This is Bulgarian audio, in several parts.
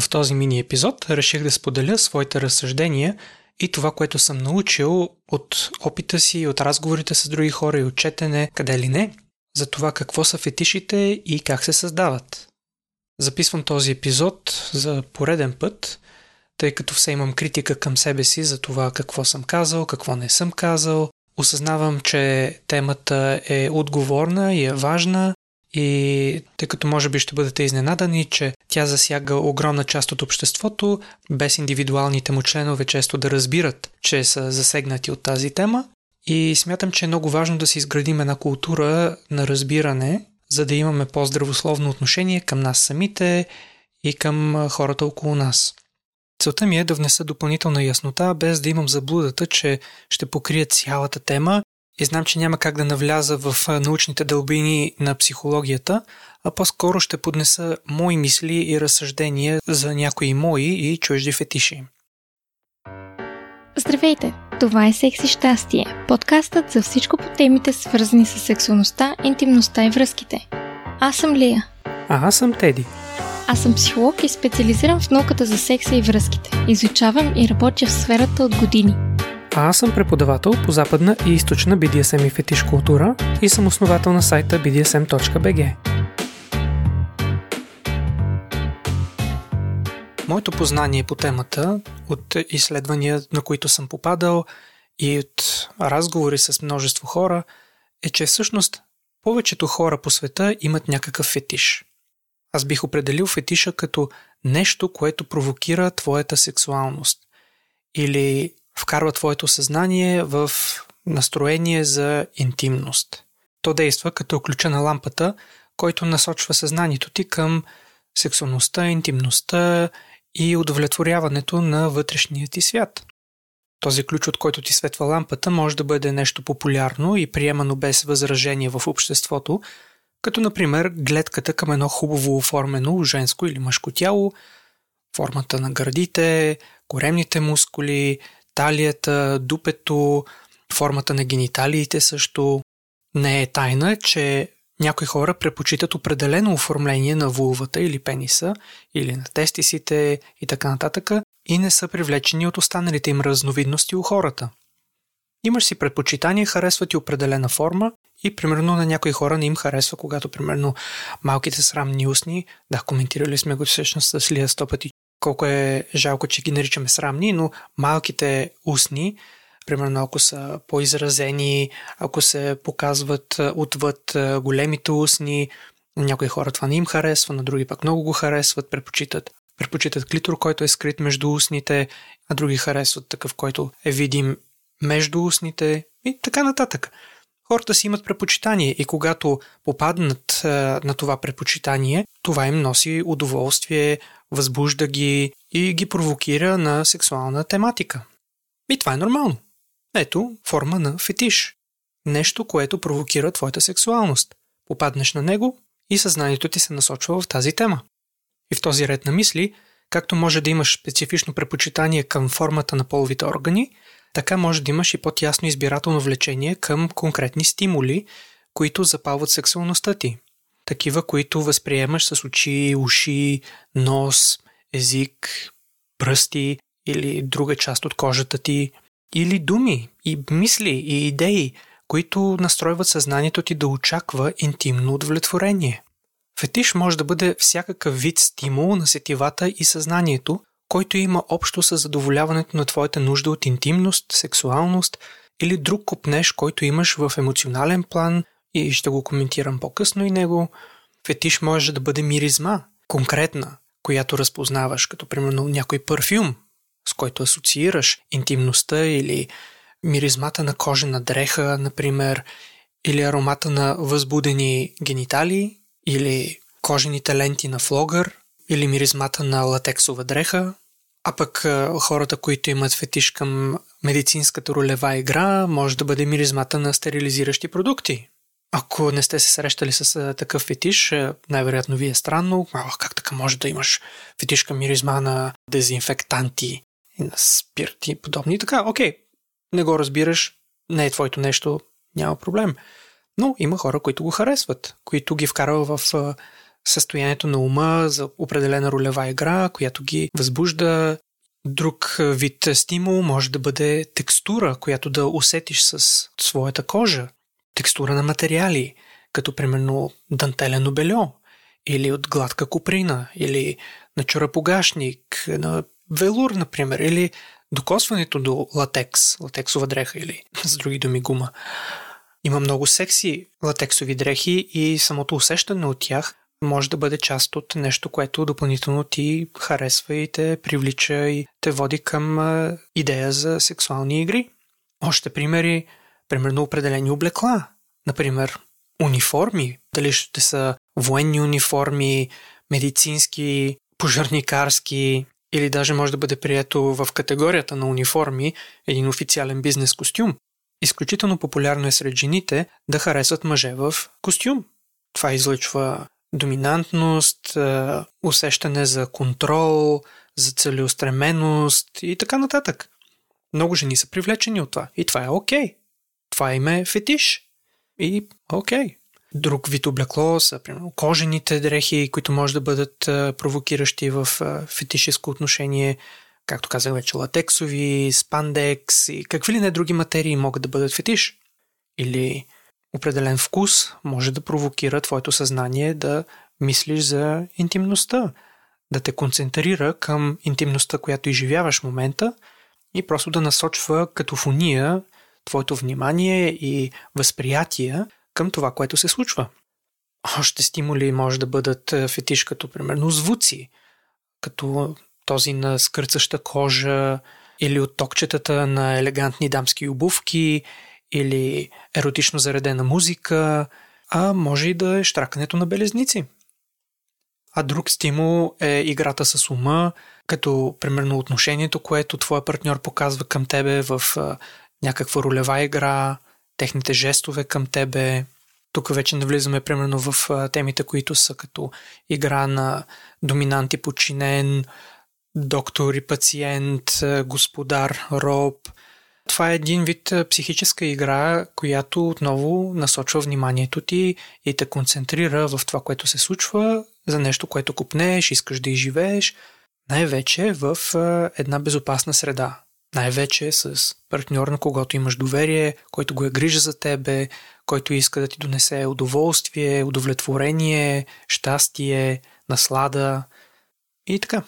В този мини-епизод реших да споделя своите разсъждения и това, което съм научил от опита си, от разговорите с други хора и от четене, къде ли не, за това какво са фетишите и как се създават. Записвам този епизод за пореден път, тъй като все имам критика към себе си за това какво съм казал, какво не съм казал. Осъзнавам, че темата е отговорна и е важна и тъй като може би ще бъдете изненадани, че тя засяга огромна част от обществото, без индивидуалните му членове често да разбират, че са засегнати от тази тема. И смятам, че е много важно да си изградим една култура на разбиране, за да имаме по-здравословно отношение към нас самите и към хората около нас. Целта ми е да внеса допълнителна яснота, без да имам заблудата, че ще покрия цялата тема и знам, че няма как да навляза в научните дълбини на психологията, а по-скоро ще поднеса мои мисли и разсъждения за някои мои и чужди фетиши. Здравейте! Това е Секс-и-Щастие, подкастът за всичко по темите, свързани с сексуалността, интимността и връзките. Аз съм Лия. А аз съм Теди. Аз съм психолог и специализирам в науката за секса и връзките. Изучавам и работя в сферата от години. А аз съм преподавател по западна и източна BDSM и фетиш култура и съм основател на сайта bdsm.bg. Моето познание по темата, от изследвания, на които съм попадал и от разговори с множество хора, е, че всъщност повечето хора по света имат някакъв фетиш. Аз бих определил фетиша като нещо, което провокира твоята сексуалност или вкарва твоето съзнание в настроение за интимност. То действа като ключа на лампата, който насочва съзнанието ти към сексуалността, интимността и удовлетворяването на вътрешния ти свят. Този ключ, от който ти светва лампата, може да бъде нещо популярно и приемано без възражение в обществото, като например гледката към едно хубаво оформено женско или мъжко тяло, формата на гърдите, коремните мускули, талията, дупето, формата на гениталиите също. Не е тайна, че някои хора предпочитат определено оформление на вулвата или пениса, или на тестисите и така нататък, и не са привлечени от останалите им разновидности у хората. Имаш си предпочитание, харесва ти определена форма и примерно на някои хора не им харесва, когато примерно малките срамни устни, да, коментирали сме го всъщност с Лия 100 пъти, колко е жалко, че ги наричаме срамни, но малките устни, примерно ако са по-изразени, ако се показват отвъд големите устни, на някои хора това не им харесва, на други пък много го харесват, предпочитат клитор, който е скрит между устните, а други харесват такъв, който е видим между устните и така нататък. Хората си имат предпочитание и когато попаднат на това предпочитание, това им носи удоволствие, възбужда ги и ги провокира на сексуална тематика. И това е нормално. Ето форма на фетиш. Нещо, което провокира твоята сексуалност. Попаднеш на него и съзнанието ти се насочва в тази тема. И в този ред на мисли, както може да имаш специфично предпочитание към формата на половите органи, така може да имаш и по-тясно избирателно влечение към конкретни стимули, които запалват сексуалността ти. Такива, които възприемаш с очи, уши, нос, език, пръсти или друга част от кожата ти, или думи, и мисли, и идеи, които настройват съзнанието ти да очаква интимно удовлетворение. Фетиш може да бъде всякакъв вид стимул на сетивата и съзнанието, който има общо с задоволяването на твоята нужда от интимност, сексуалност или друг копнеж, който имаш в емоционален план, и ще го коментирам по-късно и него. Фетиш може да бъде миризма, конкретна, която разпознаваш, като примерно някой парфюм, с който асоциираш интимността или миризмата на кожена дреха, например, или аромата на възбудени гениталии, или кожените ленти на флогър, или миризмата на латексова дреха, а пък хората, които имат фетиш към медицинската ролева игра, може да бъде миризмата на стерилизиращи продукти. Ако не сте се срещали с такъв фетиш, най-вероятно ви е странно. Как така може да имаш фетиш към миризма на дезинфектанти, на спирт и подобни? Така, окей, не го разбираш, не е твоето нещо, няма проблем. Но има хора, които го харесват, които ги вкарва в състоянието на ума за определена ролева игра, която ги възбужда. Друг вид стимул може да бъде текстура, която да усетиш с своята кожа. Текстура на материали, като примерно дантелено бельо, или от гладка куприна, или на чорапогашник, на велур, например, или докосването до латекс, латексова дреха или с други думи гума. Има много секси латексови дрехи и самото усещане от тях може да бъде част от нещо, което допълнително ти харесва и те привлича и те води към идея за сексуални игри. Още примери, примерно определени облекла, например униформи, дали ще са военни униформи, медицински, пожарникарски или даже може да бъде прието в категорията на униформи един официален бизнес костюм. Изключително популярно е сред жените да харесват мъже в костюм. Това излъчва доминантност, усещане за контрол, за целеустременост и така нататък. Много жени са привлечени от това и това е окей. Това им е фетиш и окей. Друг вид облекло са, примерно, кожените дрехи, които може да бъдат провокиращи в фетишистко отношение, както казах вече, латексови, спандекс и какви ли не други материи могат да бъдат фетиш. Или определен вкус може да провокира твоето съзнание да мислиш за интимността, да те концентрира към интимността, която изживяваш в момента и просто да насочва катофония твоето внимание и възприятие към това, което се случва. Още стимули може да бъдат фетиш като примерно звуци, като този на скърцаща кожа или от токчетата на елегантни дамски обувки или еротично заредена музика, а може и да е щракането на белезници. А друг стимул е играта с ума, като примерно отношението, което твоя партньор показва към тебе в някаква ролева игра, техните жестове към тебе. Тук вече навлизаме примерно в темите, които са като игра на доминант и подчинен, доктор и пациент, господар, роб. Това е един вид психическа игра, която отново насочва вниманието ти и те концентрира в това, което се случва, за нещо, което купнеш, искаш да изживееш, най-вече в една безопасна среда. Най-вече с партньор, на когото имаш доверие, който го е грижа за тебе, който иска да ти донесе удоволствие, удовлетворение, щастие, наслада и така.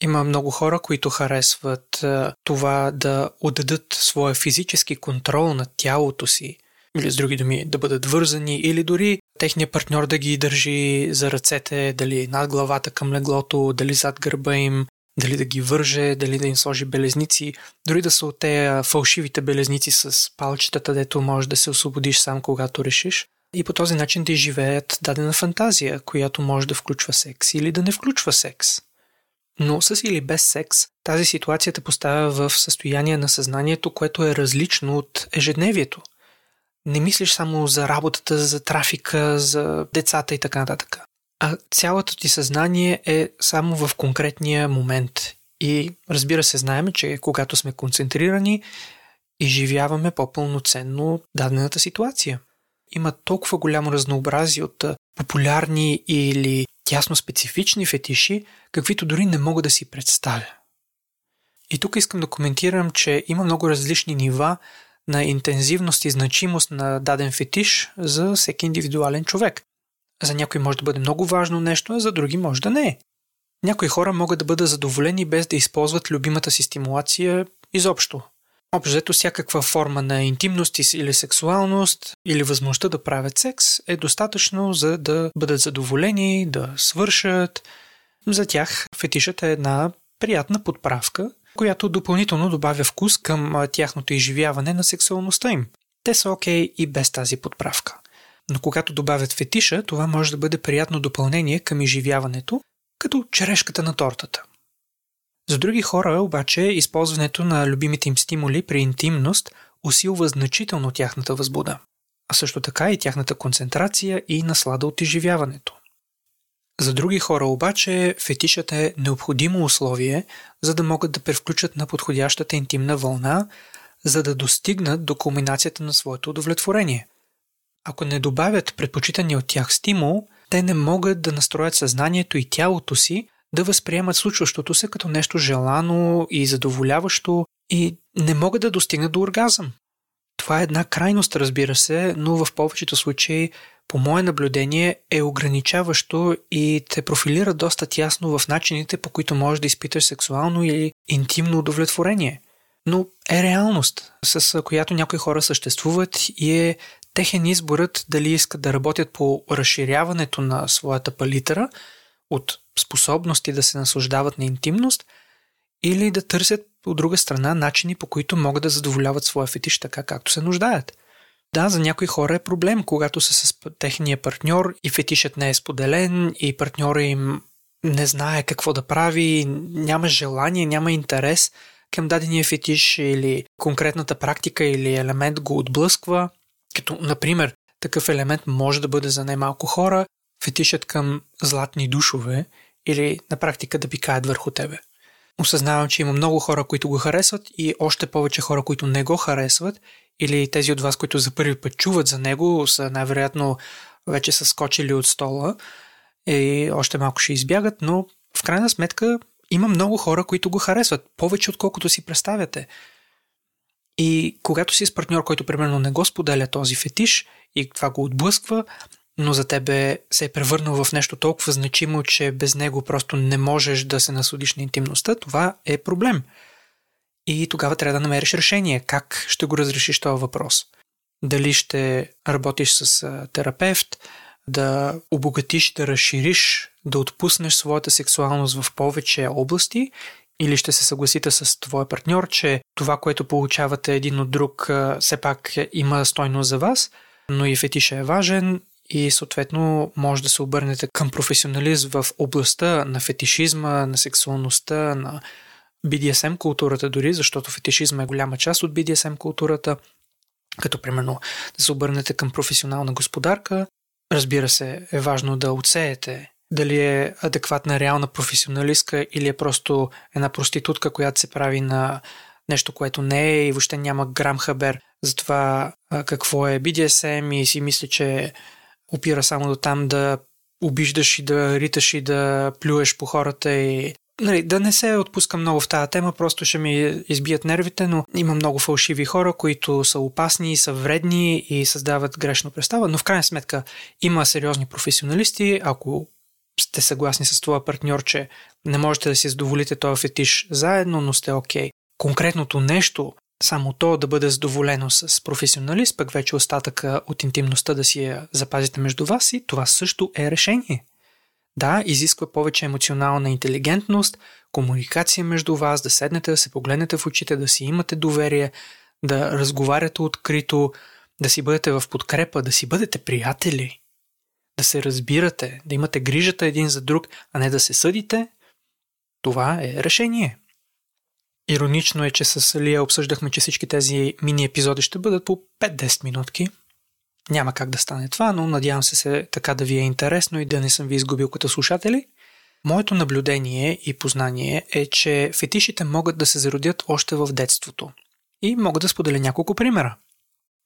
Има много хора, които харесват това да отдадат своя физически контрол над тялото си, или с други думи да бъдат вързани, или дори техният партньор да ги държи за ръцете, дали над главата към леглото, дали зад гърба им, дали да ги върже, дали да им сложи белезници, дори да са от тези фалшивите белезници с палчетата, дето можеш да се освободиш сам, когато решиш. И по този начин да изживеят дадена фантазия, която може да включва секс или да не включва секс. Но с или без секс, тази ситуация те поставя в състояние на съзнанието, което е различно от ежедневието. Не мислиш само за работата, за трафика, за децата и така нататък. А цялото ти съзнание е само в конкретния момент. И разбира се, знаем, че когато сме концентрирани, изживяваме по-пълноценно дадената ситуация. Има толкова голямо разнообразие от популярни или тясно специфични фетиши, каквито дори не мога да си представя. И тук искам да коментирам, че има много различни нива на интензивност и значимост на даден фетиш за всеки индивидуален човек. За някой може да бъде много важно нещо, а за други може да не е. Някои хора могат да бъдат задоволени без да използват любимата си стимулация изобщо. Общо всякаква форма на интимност или сексуалност или възможността да правят секс е достатъчно за да бъдат задоволени, да свършат. За тях фетишът е една приятна подправка, която допълнително добавя вкус към тяхното изживяване на сексуалността им. Те са окей и без тази подправка. Но когато добавят фетиша, това може да бъде приятно допълнение към изживяването, като черешката на тортата. За други хора обаче използването на любимите им стимули при интимност усилва значително тяхната възбуда, а също така и тяхната концентрация и наслада от изживяването. За други хора обаче фетишът е необходимо условие, за да могат да превключат на подходящата интимна вълна, за да достигнат до кулминацията на своето удовлетворение. Ако не добавят предпочитания от тях стимул, те не могат да настроят съзнанието и тялото си да възприемат случващото се като нещо желано и задоволяващо и не могат да достигнат до оргазъм. Това е една крайност, разбира се, но в повечето случаи, по мое наблюдение, е ограничаващо и те профилира доста тясно в начините, по които можеш да изпиташ сексуално или интимно удовлетворение. Но е реалност, с която някои хора съществуват и е техен изборът дали искат да работят по разширяването на своята палитра от способности да се наслаждават на интимност или да търсят от друга страна начини, по които могат да задоволяват своя фетиш така, както се нуждаят. Да, за някои хора е проблем, когато са с техния партньор и фетишът не е споделен и партньора им не знае какво да прави, няма желание, няма интерес към дадения фетиш или конкретната практика или елемент го отблъсква. Като, например, такъв елемент може да бъде за немалко хора фетишът към златни душове или на практика да пикаят върху тебе. Осъзнавам, че има много хора, които го харесват и още повече хора, които не го харесват, или тези от вас, които за първи път чуват за него, са най-вероятно вече са скочили от стола и още малко ще избягат, но в крайна сметка има много хора, които го харесват, повече отколкото си представяте. И когато си с партньор, който примерно не го споделя този фетиш и това го отблъсква, но за тебе се е превърнал в нещо толкова значимо, че без него просто не можеш да се насладиш на интимността, това е проблем. И тогава трябва да намериш решение. Как ще го разрешиш този въпрос? Дали ще работиш с терапевт, да обогатиш, да разшириш, да отпуснеш своята сексуалност в повече области, или ще се съгласите с твоя партньор, че това, което получавате един от друг, все пак има стойност за вас, но и фетиша е важен и съответно може да се обърнете към професионалист в областта на фетишизма, на сексуалността, на BDSM културата дори, защото фетишизма е голяма част от BDSM културата, като примерно да се обърнете към професионална господарка. Разбира се, е важно да отсеете дали е адекватна реална професионалистка или е просто една проститутка, която се прави на нещо, което не е и въобще няма грам хабер за това какво е BDSM и си мисли, че опира само до там да обиждаш и да риташ и да плюеш по хората и нали, да не се отпускам много в тази тема, просто ще ми избият нервите, но има много фалшиви хора, които са опасни, са вредни и създават грешно представа, но в крайна сметка има сериозни професионалисти, ако сте съгласни с това партньор, че не можете да си задоволите този фетиш заедно, но сте окей. Конкретното нещо, само то да бъде задоволено с професионалист, пък вече остатъка от интимността да си я запазите между вас и това също е решение. Да, изисква повече емоционална интелигентност, комуникация между вас, да седнете, да се погледнете в очите, да си имате доверие, да разговаряте открито, да си бъдете в подкрепа, да си бъдете приятели, да се разбирате, да имате грижата един за друг, а не да се съдите. Това е решение. Иронично е, че с Лия обсъждахме, че всички тези мини епизоди ще бъдат по 5-10 минутки. Няма как да стане това, но надявам се така да ви е интересно и да не съм ви изгубил като слушатели. Моето наблюдение и познание е, че фетишите могат да се зародят още в детството. И мога да споделя няколко примера.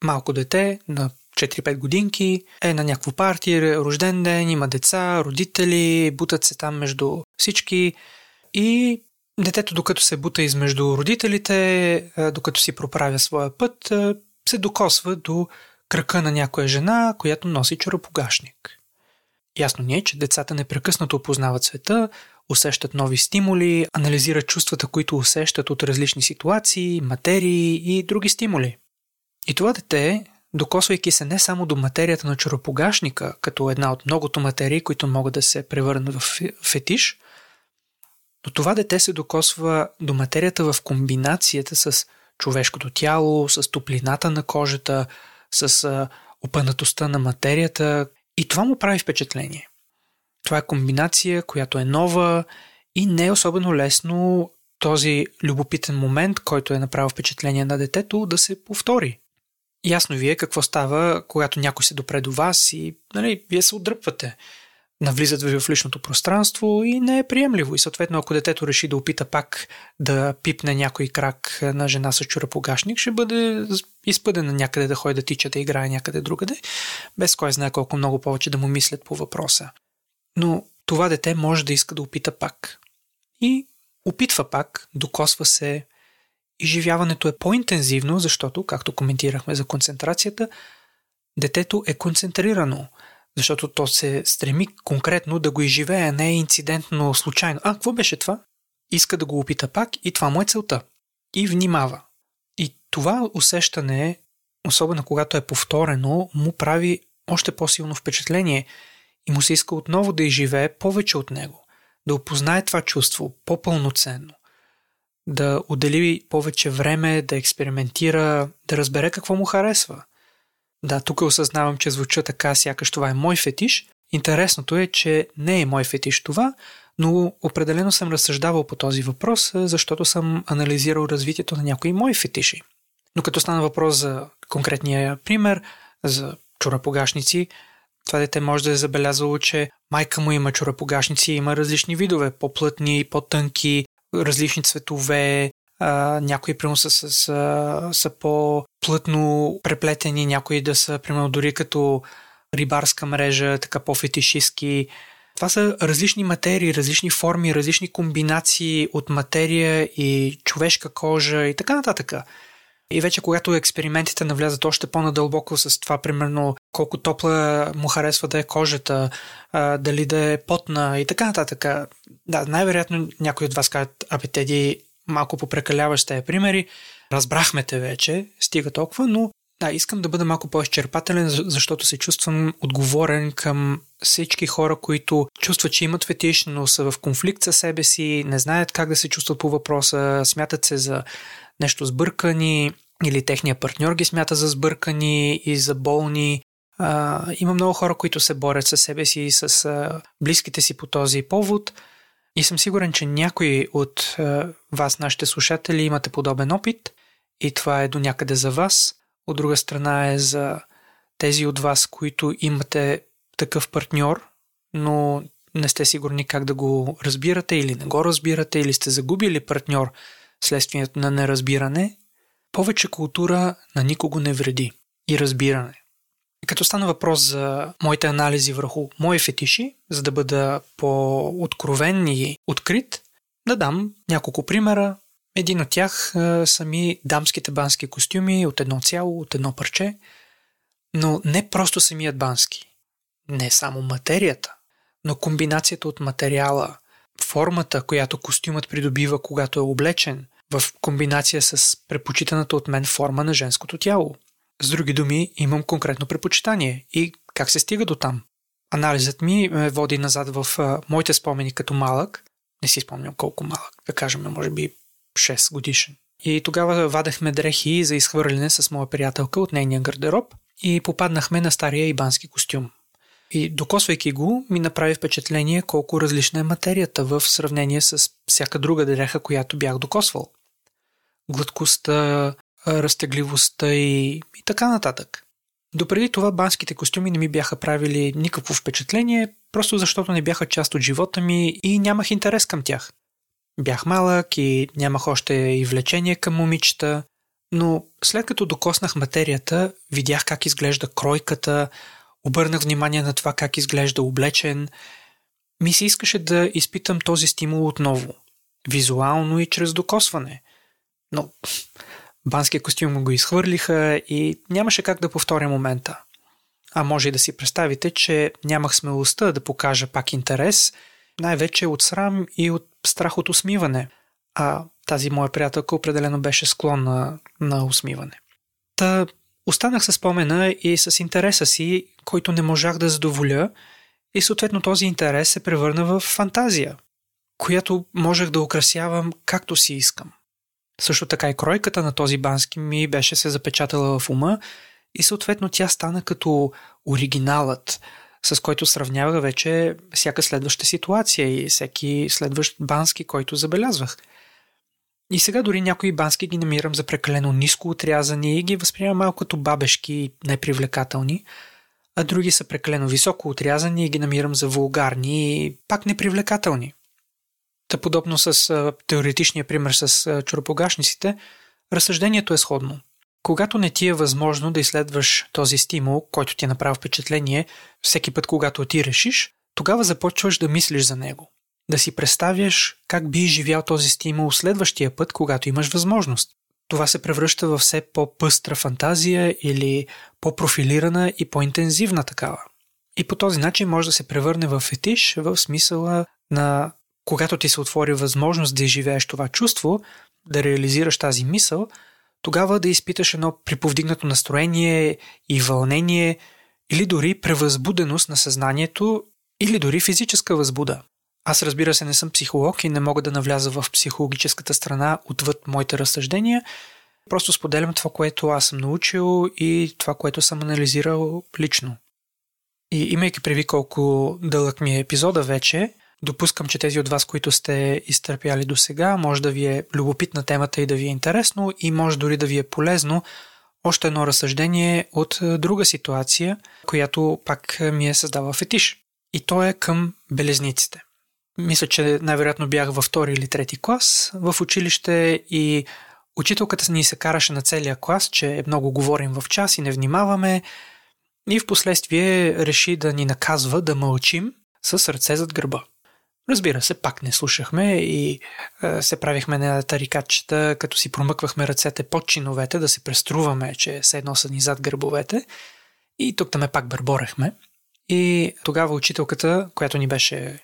Малко дете на 4-5 годинки е на някакво парти, рожден ден, има деца, родители, бутат се там между всички и детето докато се бута измежду родителите, докато си проправя своя път, се докосва до кръка на някоя жена, която носи чорапогашник. Ясно ни е, че децата непрекъснато познават света, усещат нови стимули, анализират чувствата, които усещат от различни ситуации, материи и други стимули. И това дете, докосвайки се не само до материята на чорапогашника, като една от многото материи, които могат да се превърнат в фетиш, но това дете се докосва до материята в комбинацията с човешкото тяло, с топлината на кожата, с опънатостта на материята и това му прави впечатление. Това е комбинация, която е нова и не е особено лесно този любопитен момент, който е направил впечатление на детето, да се повтори. Ясно ви е какво става, когато някой се допре до вас и нали, вие се отдръпвате. навлизат в личното пространство и не е приемливо. И съответно, ако детето реши да опита пак да пипне някой крак на жена с чурапогашник, ще бъде изпъдена някъде да ходи да тича, да играе някъде другаде, без кой знае колко много повече да му мислят по въпроса. Но това дете може да иска да опита пак. И опитва пак, докосва се. Изживяването е по-интензивно, защото, както коментирахме за концентрацията, детето е концентрирано, защото то се стреми конкретно да го изживее, не е инцидентно, случайно. А, какво беше това? Иска да го опита пак и това му е целта. И внимава. И това усещане, особено когато е повторено, му прави още по-силно впечатление и му се иска отново да изживее повече от него, да опознае това чувство по-пълноценно, да отдели повече време, да експериментира, да разбере какво му харесва. Да, тук осъзнавам, че звуча така, сякаш това е мой фетиш. Интересното е, че не е мой фетиш това, но определено съм разсъждавал по този въпрос, защото съм анализирал развитието на някои мои фетиши. Но като стана въпрос за конкретния пример, за чурапогашници, това дете може да е забелязало, че майка му има чурапогашници, има различни видове, по-плътни, по-тънки, различни цветове, някои примерно са по-плътно преплетени, някои да са примерно дори като рибарска мрежа, така по-фетишистки. Това са различни материи, различни форми, различни комбинации от материя и човешка кожа и така нататък. И вече когато експериментите навлязат още по-надълбоко с това, примерно колко топла му харесва да е кожата, дали да е потна и така нататък. Да, най-вероятно някои от вас казват, абе Теди, малко попрекаляваш тези примери, разбрахме те вече, стига толкова, но да, искам да бъда малко по-изчерпателен, защото се чувствам отговорен към всички хора, които чувстват, че имат фетиш, но са в конфликт със себе си, не знаят как да се чувстват по въпроса, смятат се за нещо сбъркани или техния партньор ги смята за сбъркани и за болни. Има много хора, които се борят със себе си и с близките си по този повод. И съм сигурен, че някои от вас, нашите слушатели, имате подобен опит и това е до някъде за вас. От друга страна е за тези от вас, които имате такъв партньор, но не сте сигурни как да го разбирате или не го разбирате, или сте загубили партньор следствието на неразбиране. Повече култура на никого не вреди и разбиране. Като стана въпрос за моите анализи върху мои фетиши, за да бъда по-откровен и открит, да дам няколко примера. Един от тях са ми дамските бански костюми от едно цяло, от едно парче, но не просто самият бански. Не само материята, но комбинацията от материала, формата, която костюмът придобива, когато е облечен, в комбинация с предпочитаната от мен форма на женското тяло. С други думи, имам конкретно предпочитание и как се стига до там. Анализът ми води назад в моите спомени като малък. Не си спомням колко малък, да кажем, може би 6 годишен. И тогава вадахме дрехи за изхвърляне с моя приятелка от нейния гардероб и попаднахме на стария ибански костюм. И докосвайки го, ми направи впечатление колко различна е материята в сравнение с всяка друга дреха, която бях докосвал. Гладкостта, разтегливостта и така нататък. Допреди това банските костюми не ми бяха правили никакво впечатление, просто защото не бяха част от живота ми и нямах интерес към тях. Бях малък и нямах още и влечение към момичета, но след като докоснах материята, видях как изглежда кройката, обърнах внимание на това как изглежда облечен. Ми се искаше да изпитам този стимул отново, визуално и чрез докосване. Но банския костюм го изхвърлиха и нямаше как да повторя момента. А може и да си представите, че нямах смелостта да покажа пак интерес, най-вече от срам и от страх от усмиване. А тази моя приятелка определено беше склонна на усмиване. Та останах със спомена и с интереса си, който не можах да задоволя, и съответно този интерес се превърна в фантазия, която можех да украсявам както си искам. Също така и кройката на този бански ми беше се запечатала в ума и съответно тя стана като оригиналът, с който сравнявах вече всяка следваща ситуация и всеки следващ бански, който забелязвах. И сега дори някои бански ги намирам за прекалено ниско отрязани и ги възприемам малко като бабешки, непривлекателни, а други са прекалено високо отрязани и ги намирам за вулгарни и пак непривлекателни. Та подобно с теоретичния пример с чорапогашниците, разсъждението е сходно. Когато не ти е възможно да изследваш този стимул, който ти е направил впечатление, всеки път когато ти решиш, тогава започваш да мислиш за него. Да си представяш как би живял този стимул следващия път, когато имаш възможност. Това се превръща в все по-пъстра фантазия или по-профилирана и по-интензивна такава. И по този начин може да се превърне в фетиш в смисъла на когато ти се отвори възможност да изживееш това чувство, да реализираш тази мисъл, тогава да изпиташ едно приповдигнато настроение и вълнение или дори превъзбуденост на съзнанието или дори физическа възбуда. Аз разбира се не съм психолог и не мога да навляза в психологическата страна отвъд моите разсъждения. Просто споделям това, което аз съм научил и това, което съм анализирал лично. И имайки предвид колко дълъг ми е епизода вече, допускам, че тези от вас, които сте изтърпяли до сега, може да ви е любопитна темата и да ви е интересно и може дори да ви е полезно още едно разсъждение от друга ситуация, която пак ми е създава фетиш. И то е към белезниците. Мисля, че най-вероятно бях във втори или трети клас в училище и учителката ни се караше на целия клас, че много говорим в час и не внимаваме и в последствие реши да ни наказва да мълчим с ръце зад гърба. Разбира се, пак не слушахме и се правихме на тарикатчета, като си промъквахме ръцете под чиновете, да се преструваме, че все едно са ни зад гърбовете и тук таме пак бърборехме. И тогава учителката, която ни беше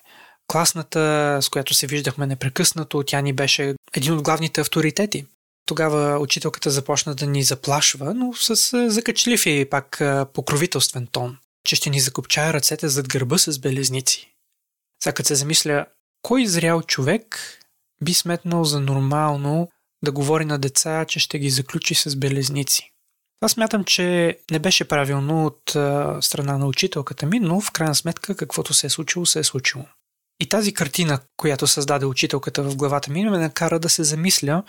класната, с която се виждахме непрекъснато, тя ни беше един от главните авторитети. Тогава учителката започна да ни заплашва, но с закачлив и пак покровителствен тон, че ще ни закопчая ръцете зад гърба с белезници. Сега като се замисля, кой зрял човек би сметнал за нормално да говори на деца, че ще ги заключи с белезници? Аз смятам, че не беше правилно от страна на учителката ми, но в крайна сметка каквото се е случило, се е случило. И тази картина, която създаде учителката в главата ми, ме накара да се замисля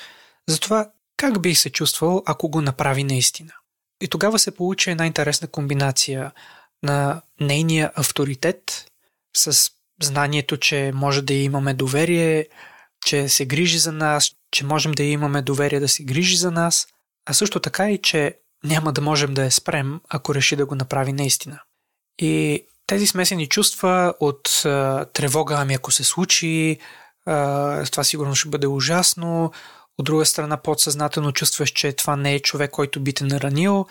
за това как бих се чувствал, ако го направи наистина. И тогава се получи една интересна комбинация на нейния авторитет с знанието, че може да имаме доверие, че се грижи за нас, че можем да имаме доверие да се грижи за нас, а също така и, че няма да можем да я спрем, ако реши да го направи наистина. И тези смесени чувства от тревога, ами ако се случи, това сигурно ще бъде ужасно, от друга страна подсъзнателно чувстваш, че това не е човек, който би те наранил,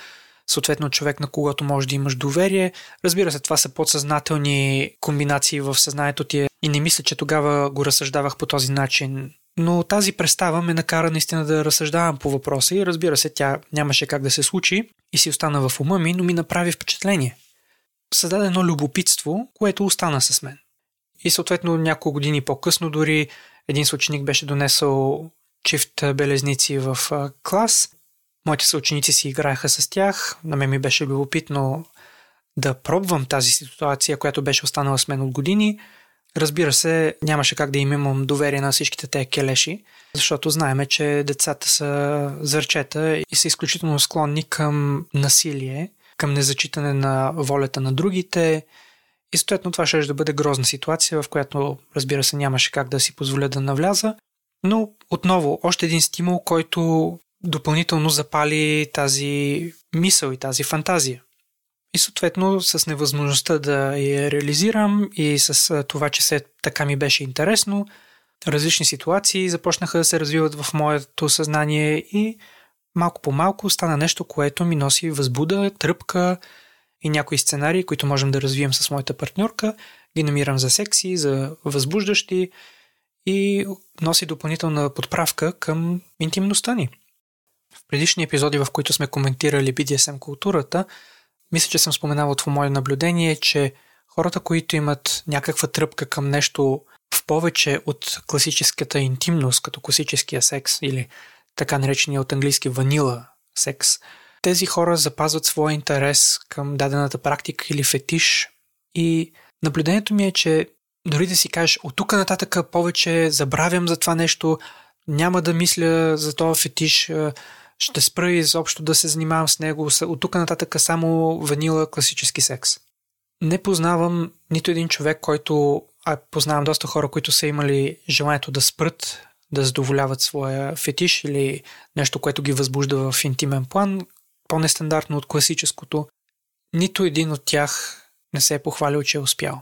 съответно човек, на когото може да имаш доверие. Разбира се, това са подсъзнателни комбинации в съзнанието ти и не мисля, че тогава го разсъждавах по този начин. Но тази представа ме накара наистина да разсъждавам по въпроса и разбира се, тя нямаше как да се случи и си остана в ума ми, но ми направи впечатление. Създаде едно любопитство, което остана с мен. И съответно няколко години по-късно дори един съученик беше донесъл чифт белезници в клас. Моите съученици си играеха с тях. На мен ми беше любопитно да пробвам тази ситуация, която беше останала с мен от години. Разбира се, нямаше как да им имам доверие на всичките тези келеши, защото знаеме, че децата са зърчета и са изключително склонни към насилие, към незачитане на волята на другите. И съответно това ще да бъде грозна ситуация, в която, разбира се, нямаше как да си позволя да навляза. Но отново, още един стимул, който допълнително запали тази мисъл и тази фантазия. И съответно с невъзможността да я реализирам и с това, че все така ми беше интересно, различни ситуации започнаха да се развиват в моето съзнание и малко по малко стана нещо, което ми носи възбуда, тръпка и някои сценарии, които можем да развием с моята партньорка. Ги намирам за секси, за възбуждащи и носи допълнителна подправка към интимността ни. В предишни епизоди, в които сме коментирали BDSM културата, мисля, че съм споменавал в моето наблюдение, че хората, които имат някаква тръпка към нещо в повече от класическата интимност, като класическия секс или така наречения от английски ванила секс, тези хора запазват своя интерес към дадената практика или фетиш и наблюдението ми е, че дори да си кажеш от тук нататък повече забравям за това нещо, няма да мисля за това фетиш, ще спра изобщо да се занимавам с него. От тук нататък само ванила класически секс. Не познавам нито един човек, който, а познавам доста хора, които са имали желанието да спрат, да задоволяват своя фетиш или нещо, което ги възбужда в интимен план, по-нестандартно от класическото. Нито един от тях не се е похвалил, че е успял.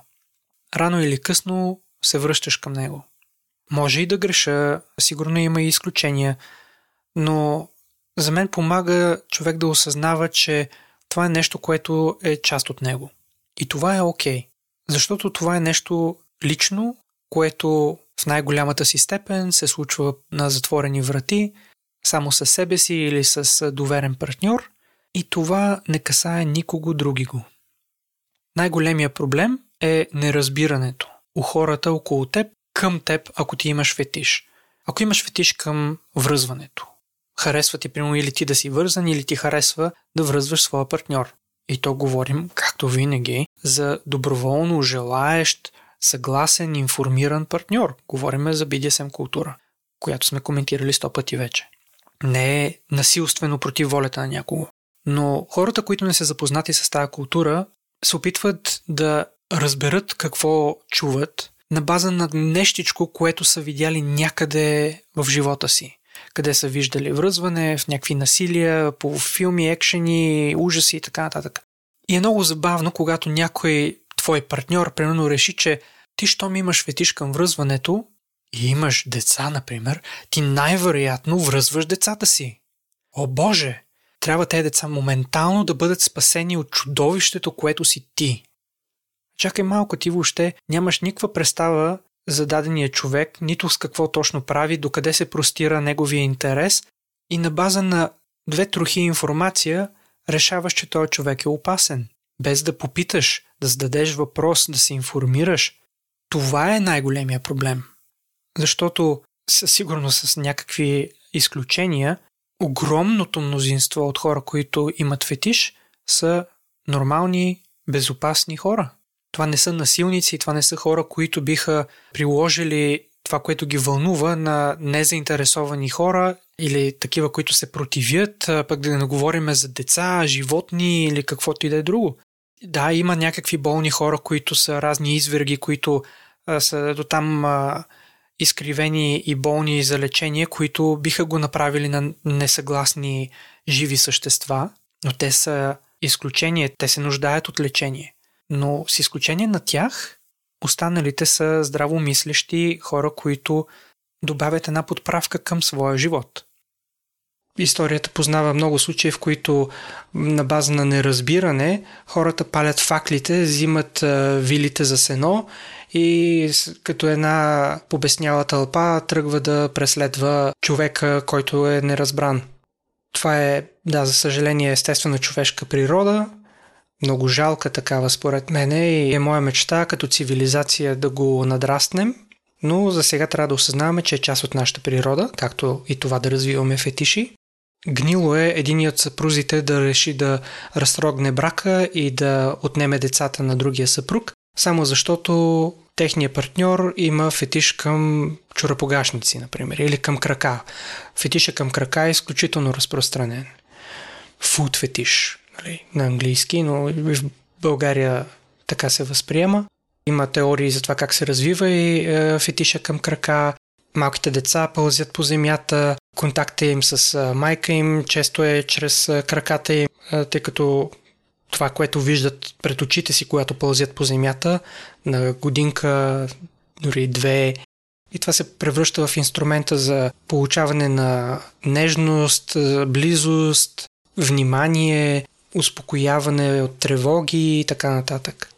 Рано или късно се връщаш към него. Може и да греша, сигурно има и изключения, но за мен помага човек да осъзнава, че това е нещо, което е част от него. И това е окей, защото това е нещо лично, което в най-голямата си степен се случва на затворени врати, само със себе си или с доверен партньор, и това не касае никого другиго. Най-големия проблем е неразбирането у хората около теб към теб, ако ти имаш фетиш. Ако имаш фетиш към връзването, харесва ти, примерно, или ти да си вързан, или ти харесва да връзваш своя партньор. И то говорим, както винаги, за доброволно желаещ, съгласен, информиран партньор. Говорим за BDSM култура, която сме коментирали 100 пъти вече. Не е насилствено против волята на някого. Но хората, които не са запознати с тази култура, се опитват да разберат какво чуват на база на нещичко, което са видяли някъде в живота си. Къде са виждали връзване, в някакви насилия, по филми, екшени, ужаси и така нататък. И е много забавно, когато някой твой партньор, примерно, реши, че ти, щом имаш фетиш към връзването и имаш деца, например, ти най-вероятно връзваш децата си. О, Боже! Трябва тези деца моментално да бъдат спасени от чудовището, което си ти. Чакай малко, ти въобще нямаш никаква представа за дадения човек, нито с какво точно прави, докъде се простира неговия интерес, и на база на две трохи информация решаваш, че този човек е опасен. Без да попиташ, да зададеш въпрос, да се информираш. Това е най-големия проблем. Защото със сигурност, с някакви изключения, огромното мнозинство от хора, които имат фетиш, са нормални, безопасни хора. Това не са насилници, това не са хора, които биха приложили това, което ги вълнува, на незаинтересовани хора или такива, които се противят, пък да не говорим за деца, животни или каквото и да е друго. Да, има някакви болни хора, които са разни изверги, които са дотам изкривени и болни за лечение, които биха го направили на несъгласни живи същества, но те са изключение, те се нуждаят от лечение. Но с изключение на тях, останалите са здравомислещи хора, които добавят една подправка към своя живот. Историята познава много случаи, в които на база на неразбиране хората палят факлите, взимат вилите за сено и като една побесняла тълпа тръгва да преследва човека, който е неразбран. Това е, да, за съжаление, естествена човешка природа. Много жалка такава, според мене, и е моя мечта като цивилизация да го надрастнем, но за сега трябва да осъзнаваме, че е част от нашата природа, както и това да развиваме фетиши. Гнило е единият от съпрузите да реши да разтрогне брака и да отнеме децата на другия съпруг, само защото техният партньор има фетиш към чорапогашници, например, или към крака. Фетиша към крака е изключително разпространен. Фуд фетиш на английски, но в България така се възприема. Има теории за това как се развива и фетиша към крака. Малките деца пълзят по земята, контактът им с майка им често е чрез краката им, тъй като това, което виждат пред очите си, когато пълзят по земята, на годинка, дори 2, и това се превръща в инструмента за получаване на нежност, близост, внимание, успокояване от тревоги и така нататък.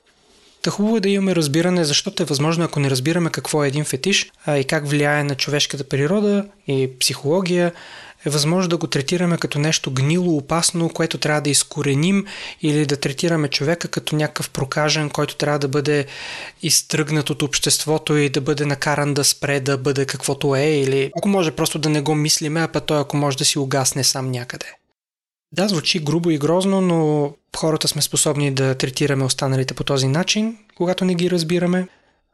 Та хубаво е да имаме разбиране, защото е възможно, ако не разбираме какво е един фетиш, а и как влияе на човешката природа и психология, е възможно да го третираме като нещо гнило, опасно, което трябва да изкореним, или да третираме човека като някакъв прокажен, който трябва да бъде изтръгнат от обществото и да бъде накаран да спре, да бъде каквото е, или ако може просто да не го мислиме, а път той ако може да си угасне сам някъде. Да, звучи грубо и грозно, но хората сме способни да третираме останалите по този начин, когато не ги разбираме.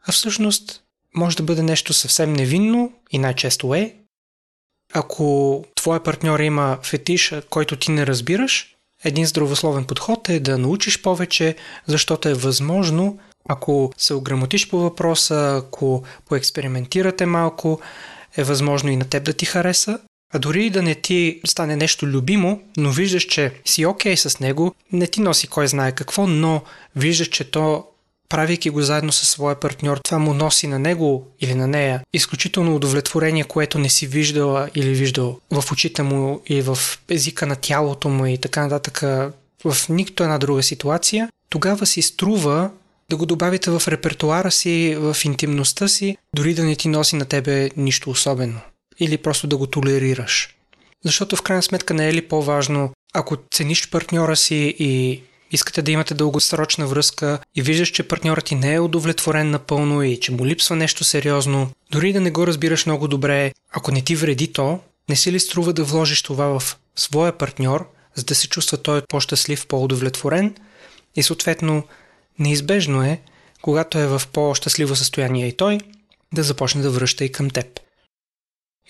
А всъщност може да бъде нещо съвсем невинно, и най-често е. Ако твоя партньор има фетиш, който ти не разбираш, един здравословен подход е да научиш повече, защото е възможно, ако се ограмотиш по въпроса, ако поекспериментирате малко, е възможно и на теб да ти хареса. А дори и да не ти стане нещо любимо, но виждаш, че си окей с него, не ти носи кой знае какво, но виждаш, че то, правейки го заедно със своя партньор, това му носи на него или на нея изключително удовлетворение, което не си виждала или виждал в очите му и в езика на тялото му и така нататък в нито една друга ситуация, тогава си струва да го добавите в репертуара си, в интимността си, дори да не ти носи на тебе нищо особено. Или просто да го толерираш. Защото в крайна сметка не е ли по-важно, ако цениш партньора си и искате да имате дългосрочна връзка и виждаш, че партньорът ти не е удовлетворен напълно и че му липсва нещо сериозно, дори да не го разбираш много добре, ако не ти вреди то, не си ли струва да вложиш това в своя партньор, за да се чувства той по-щастлив, по-удовлетворен и съответно неизбежно е, когато е в по-щастливо състояние и той, да започне да връща и към теб.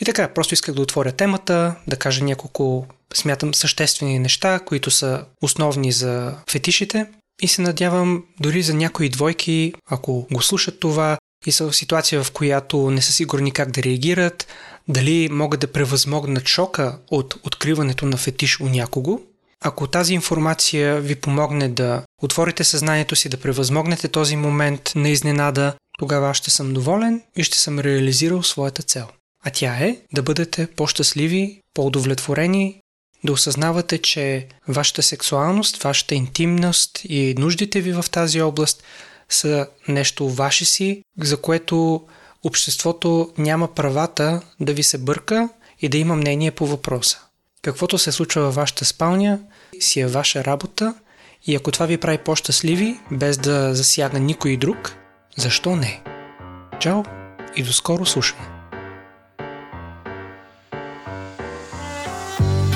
И така, просто исках да отворя темата, да кажа няколко, смятам, съществени неща, които са основни за фетишите и се надявам дори за някои двойки, ако го слушат това и са в ситуация, в която не са сигурни как да реагират, дали могат да превъзмогнат шока от откриването на фетиш у някого. Ако тази информация ви помогне да отворите съзнанието си, да превъзмогнете този момент на изненада, тогава ще съм доволен и ще съм реализирал своята цел. А тя е да бъдете по-щастливи, по-удовлетворени, да осъзнавате, че вашата сексуалност, вашата интимност и нуждите ви в тази област са нещо ваше си, за което обществото няма правата да ви се бърка и да има мнение по въпроса. Каквото се случва във вашата спалня, си е ваша работа и ако това ви прави по-щастливи, без да засяга никой друг, защо не? Чао и до скоро слушане!